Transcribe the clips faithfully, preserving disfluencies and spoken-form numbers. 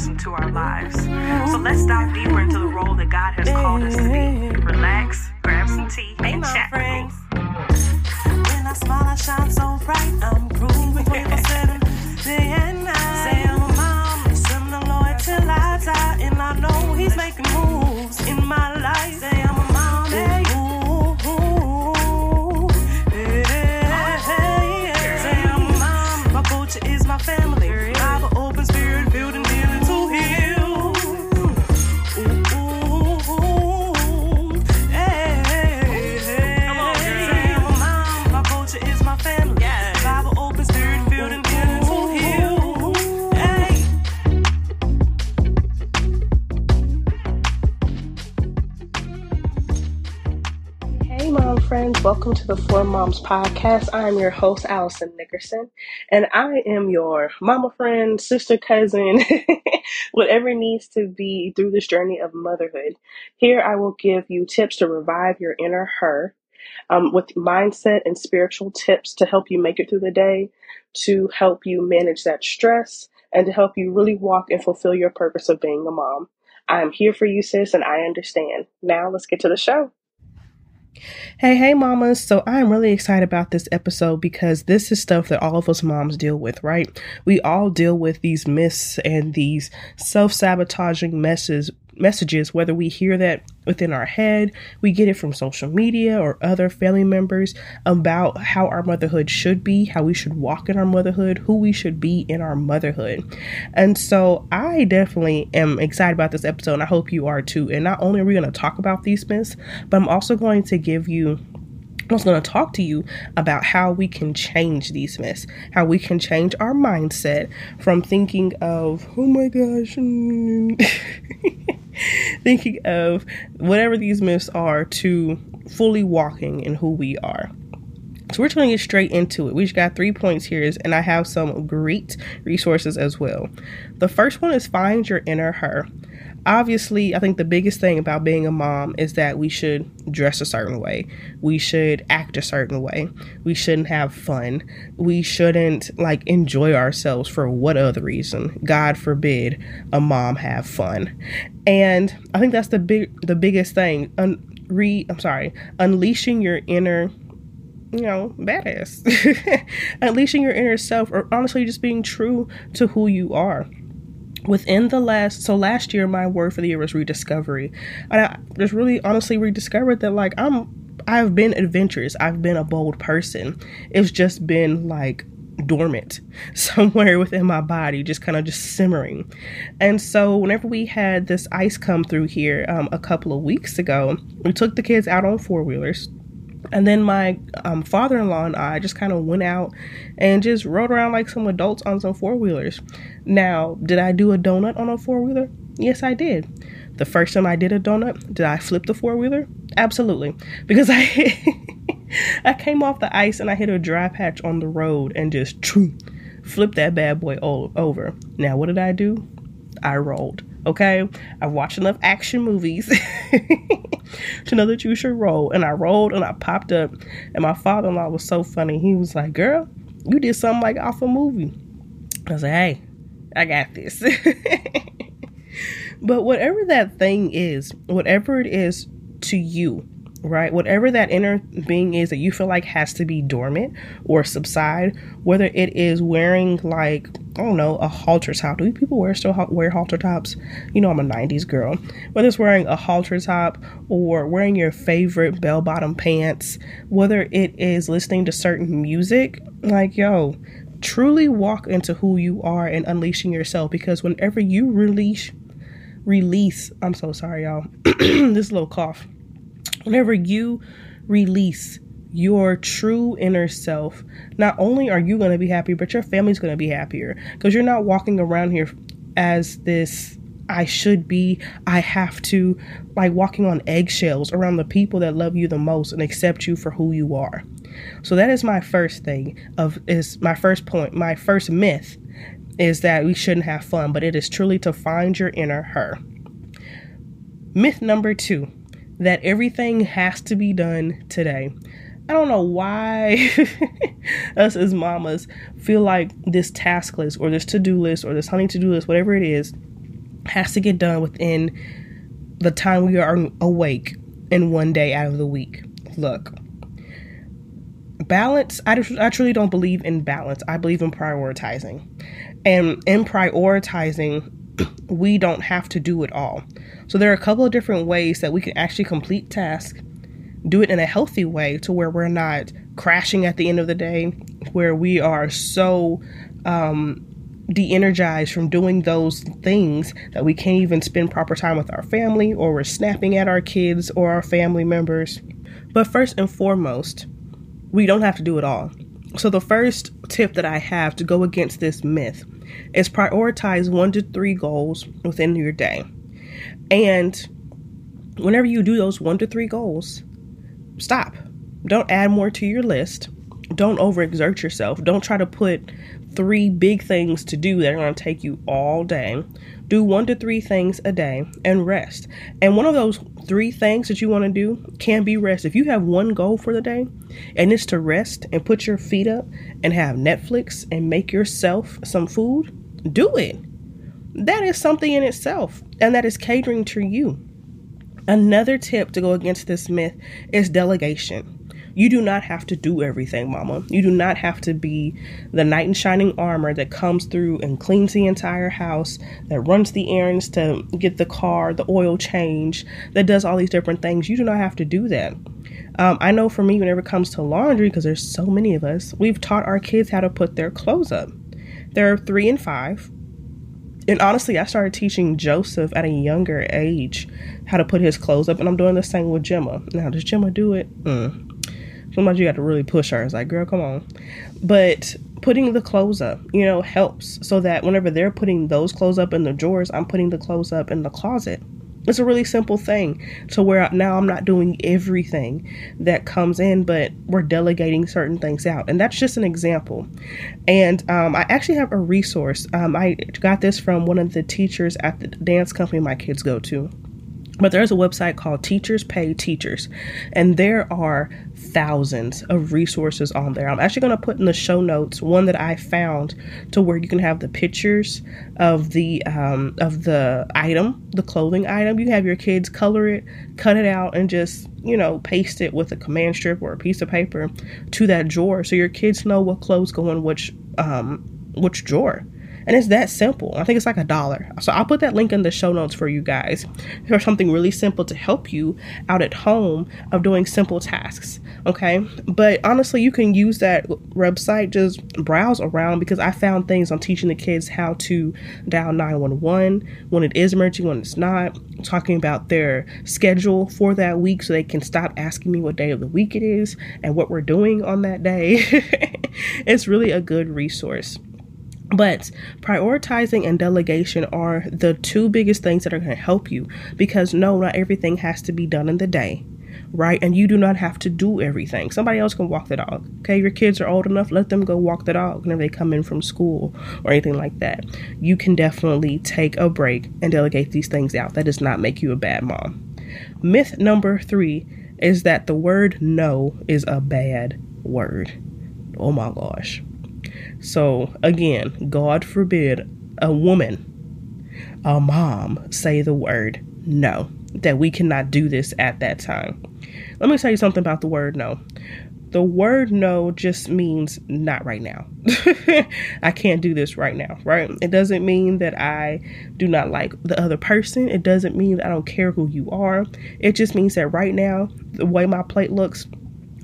person to our lives. So let's dive deeper into the role that God has called us to be. Relax, grab some tea, and chat. When I smile, I shine so bright. I'm grooving twenty-four seven, day and night. Say, oh, Mom, I'm serving the Lord till I die. And I know He's making moves in my life. Say, I'm a mom, hey. My family, I have an open spirit building, dealing to heal. Ooh, ooh, ooh, hey, hey. Come on, girl. Say I'm a mom, my culture is my family. Yeah. I have an open spirit building, dealing to heal. Hey. Hey, mom friends, welcome to the Four Moms Podcast. I am your host, Allison Nickerson. And I am your mama friend, sister, cousin, whatever needs to be through this journey of motherhood. Here I will give you tips to revive your inner her, um, with mindset and spiritual tips to help you make it through the day, to help you manage that stress, and to help you really walk and fulfill your purpose of being a mom. I am here for you, sis, and I understand. Now let's get to the show. Hey, hey, mamas. So I'm really excited about this episode because this is stuff that all of us moms deal with, right? We all deal with these myths and these self-sabotaging messes, messages, whether we hear that within our head, we get it from social media or other family members about how our motherhood should be, how we should walk in our motherhood, who we should be in our motherhood. And so I definitely am excited about this episode, and I hope you are too. And not only are we going to talk about these myths, but I'm also going to give you I was going to talk to you about how we can change these myths, how we can change our mindset from thinking of, oh my gosh, thinking of whatever these myths are to fully walking in who we are. So we're going to get straight into it. We just got three points here, and I have some great resources as well. The first one is find your inner her. Obviously, I think the biggest thing about being a mom is that we should dress a certain way. We should act a certain way. We shouldn't have fun. We shouldn't like enjoy ourselves for what other reason. God forbid a mom have fun. And I think that's the big, the biggest thing. Un- re, I'm sorry, unleashing your inner, you know, badass, unleashing your inner self, or honestly just being true to who you are. Within the last, so last year, my word for the year was rediscovery. And I just really honestly rediscovered that, like, I'm, I've been adventurous. I've been a bold person. It's just been like dormant somewhere within my body, just kind of just simmering. And so whenever we had this ice come through here um, a couple of weeks ago, we took the kids out on four wheelers. And then my um, father-in-law and I just kind of went out and just rode around like some adults on some four-wheelers. Now, did I do a donut on a four-wheeler? Yes, I did. The first time I did a donut, did I flip the four-wheeler? Absolutely. Because I hit I came off the ice and I hit a dry patch on the road and just choo, flipped that bad boy all over. Now, what did I do? I rolled. Okay, I've watched enough action movies to know that you should roll. And I rolled and I popped up. And my father-in-law was so funny. He was like, girl, you did something like off a movie. I was like, hey, I got this. But whatever that thing is, whatever it is to you, right? Whatever that inner being is that you feel like has to be dormant or subside, whether it is wearing like, I don't know, a halter top. Do people wear still ha- wear halter tops? You know, I'm a nineties girl. Whether it's wearing a halter top or wearing your favorite bell-bottom pants, whether it is listening to certain music, like, yo, truly walk into who you are and unleashing yourself, because whenever you release, release, I'm so sorry, y'all, this little cough. Whenever you release your true inner self, not only are you going to be happy, but your family's going to be happier, because you're not walking around here as this, I should be, I have to, like walking on eggshells around the people that love you the most and accept you for who you are. So that is my first thing of is my first point. My first myth is that we shouldn't have fun, but it is truly to find your inner her. Myth number two. That everything has to be done today. I don't know why us as mamas feel like this task list or this to-do list or this honey to-do list, whatever it is, has to get done within the time we are awake and one day out of the week. Look, balance, I, I truly don't believe in balance. I believe in prioritizing. And in prioritizing, we don't have to do it all. So there are a couple of different ways that we can actually complete tasks, do it in a healthy way to where we're not crashing at the end of the day, where we are so um, de-energized from doing those things that we can't even spend proper time with our family, or we're snapping at our kids or our family members. But first and foremost, we don't have to do it all. So the first tip that I have to go against this myth is prioritize one to three goals within your day. And whenever you do those one to three goals, stop. Don't add more to your list. Don't overexert yourself. Don't try to put three big things to do that are going to take you all day. Do one to three things a day and rest. And one of those three things that you want to do can be rest. If you have one goal for the day and it's to rest and put your feet up and have Netflix and make yourself some food, do it. That is something in itself, and that is catering to you. Another tip to go against this myth is delegation. You do not have to do everything, mama. You do not have to be the knight in shining armor that comes through and cleans the entire house, that runs the errands to get the car, the oil change, that does all these different things. You do not have to do that. Um, I know for me, whenever it comes to laundry, because there's so many of us, we've taught our kids how to put their clothes up. They're three and five. And honestly, I started teaching Joseph at a younger age how to put his clothes up. And I'm doing the same with Gemma. Now, does Gemma do it? Mm. Sometimes you got to really push her. It's like, girl, come on. But putting the clothes up, you know, helps so that whenever they're putting those clothes up in the drawers, I'm putting the clothes up in the closet. It's a really simple thing to where now I'm not doing everything that comes in, but we're delegating certain things out. And that's just an example. And um, I actually have a resource. Um, I got this from one of the teachers at the dance company my kids go to. But there's a website called Teachers Pay Teachers, and there are thousands of resources on there. I'm actually going to put in the show notes one that I found to where you can have the pictures of the um, of the item, the clothing item. You can have your kids color it, cut it out, and just, you know, paste it with a command strip or a piece of paper to that drawer, so your kids know what clothes go in which um, which drawer. And it's that simple. I think it's like a dollar. So I'll put that link in the show notes for you guys for something really simple to help you out at home of doing simple tasks. Okay. But honestly, you can use that website, just browse around, because I found things on teaching the kids how to dial nine one one when it is emergency, when it's not, talking about their schedule for that week so they can stop asking me what day of the week it is and what we're doing on that day. It's really a good resource. But prioritizing and delegation are the two biggest things that are going to help you, because no, not everything has to be done in the day, right? And you do not have to do everything. Somebody else can walk the dog, okay? Your kids are old enough, let them go walk the dog whenever they come in from school or anything like that. You can definitely take a break and delegate these things out. That does not make you a bad mom. Myth number three is that the word no is a bad word. Oh my gosh. So again, God forbid a woman, a mom, say the word no, that we cannot do this at that time. Let me tell you something about the word no. The word no just means not right now. I can't do this right now, right? It doesn't mean that I do not like the other person. It doesn't mean that I don't care who you are. It just means that right now, the way my plate looks,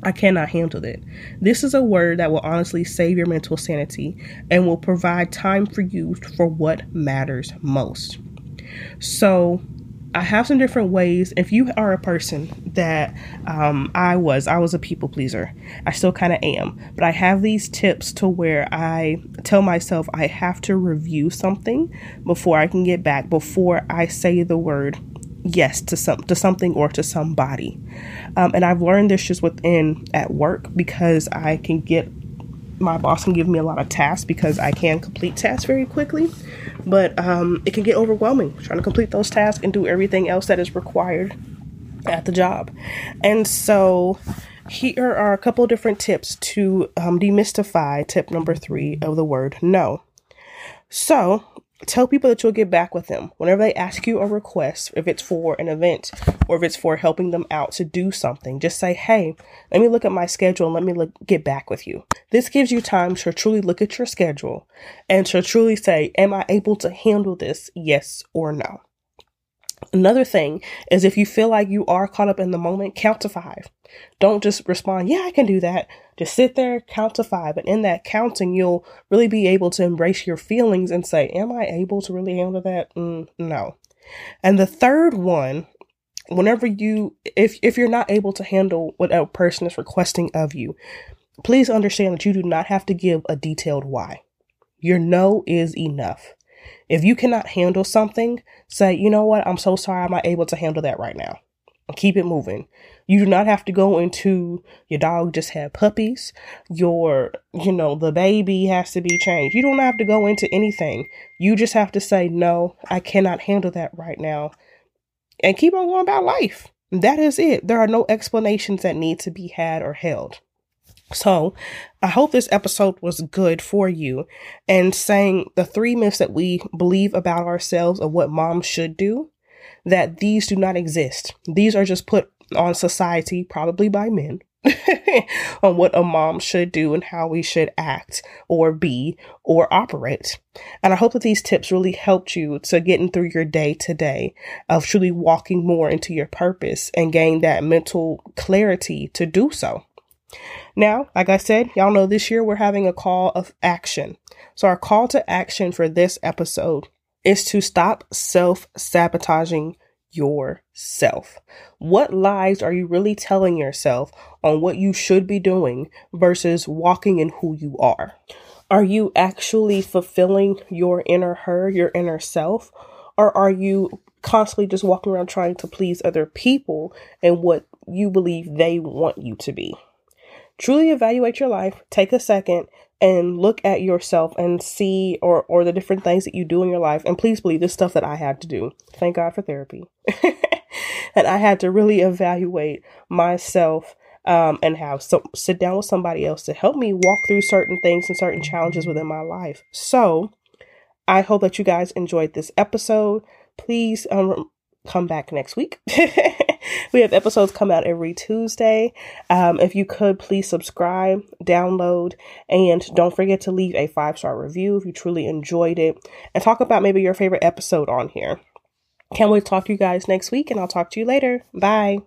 I cannot handle it. This is a word that will honestly save your mental sanity and will provide time for you for what matters most. So I have some different ways. If you are a person that um, I was, I was a people pleaser. I still kind of am, but I have these tips to where I tell myself I have to review something before I can get back, before I say the word yes to some to something or to somebody. Um, and I've learned this just within at work, because I can get, my boss can give me a lot of tasks because I can complete tasks very quickly, but um, it can get overwhelming trying to complete those tasks and do everything else that is required at the job. And so here are a couple of different tips to um, demystify tip number three of the word no. So Tell people that you'll get back with them whenever they ask you a request, if it's for an event or if it's for helping them out to do something. Just say, hey, let me look at my schedule and let me look, get back with you. This gives you time to truly look at your schedule and to truly say, am I able to handle this? Yes or no. Another thing is, if you feel like you are caught up in the moment, count to five. Don't just respond, yeah, I can do that. Just sit there, count to five. And in that counting, you'll really be able to embrace your feelings and say, am I able to really handle that? Mm, no. And the third one, whenever you, if, if you're not able to handle what a person is requesting of you, please understand that you do not have to give a detailed why. Your no is enough. If you cannot handle something, say, you know what, I'm so sorry, I'm not able to handle that right now. Keep it moving. You do not have to go into your dog just had puppies. Your, you know, the baby has to be changed. You don't have to go into anything. You just have to say, no, I cannot handle that right now. And keep on going about life. That is it. There are no explanations that need to be had or held. So I hope this episode was good for you, and saying the three myths that we believe about ourselves of what moms should do, that these do not exist. These are just put on society, probably by men, on what a mom should do and how we should act or be or operate. And I hope that these tips really helped you to getting through your day today of truly walking more into your purpose and gain that mental clarity to do so. Now, like I said, y'all know this year we're having a call of action. So our call to action for this episode is to stop self-sabotaging yourself. What lies are you really telling yourself on what you should be doing versus walking in who you are? Are you actually fulfilling your inner her, your inner self, or are you constantly just walking around trying to please other people and what you believe they want you to be? Truly evaluate your life, take a second and look at yourself and see or or the different things that you do in your life. And please believe this stuff that I had to do. Thank God for therapy. And I had to really evaluate myself um, and have so sit down with somebody else to help me walk through certain things and certain challenges within my life. So I hope that you guys enjoyed this episode. Please um, come back next week. We have episodes come out every Tuesday. Um, if you could, please subscribe, download, and don't forget to leave a five-star review if you truly enjoyed it. And talk about maybe your favorite episode on here. Can't wait to talk to you guys next week, and I'll talk to you later. Bye.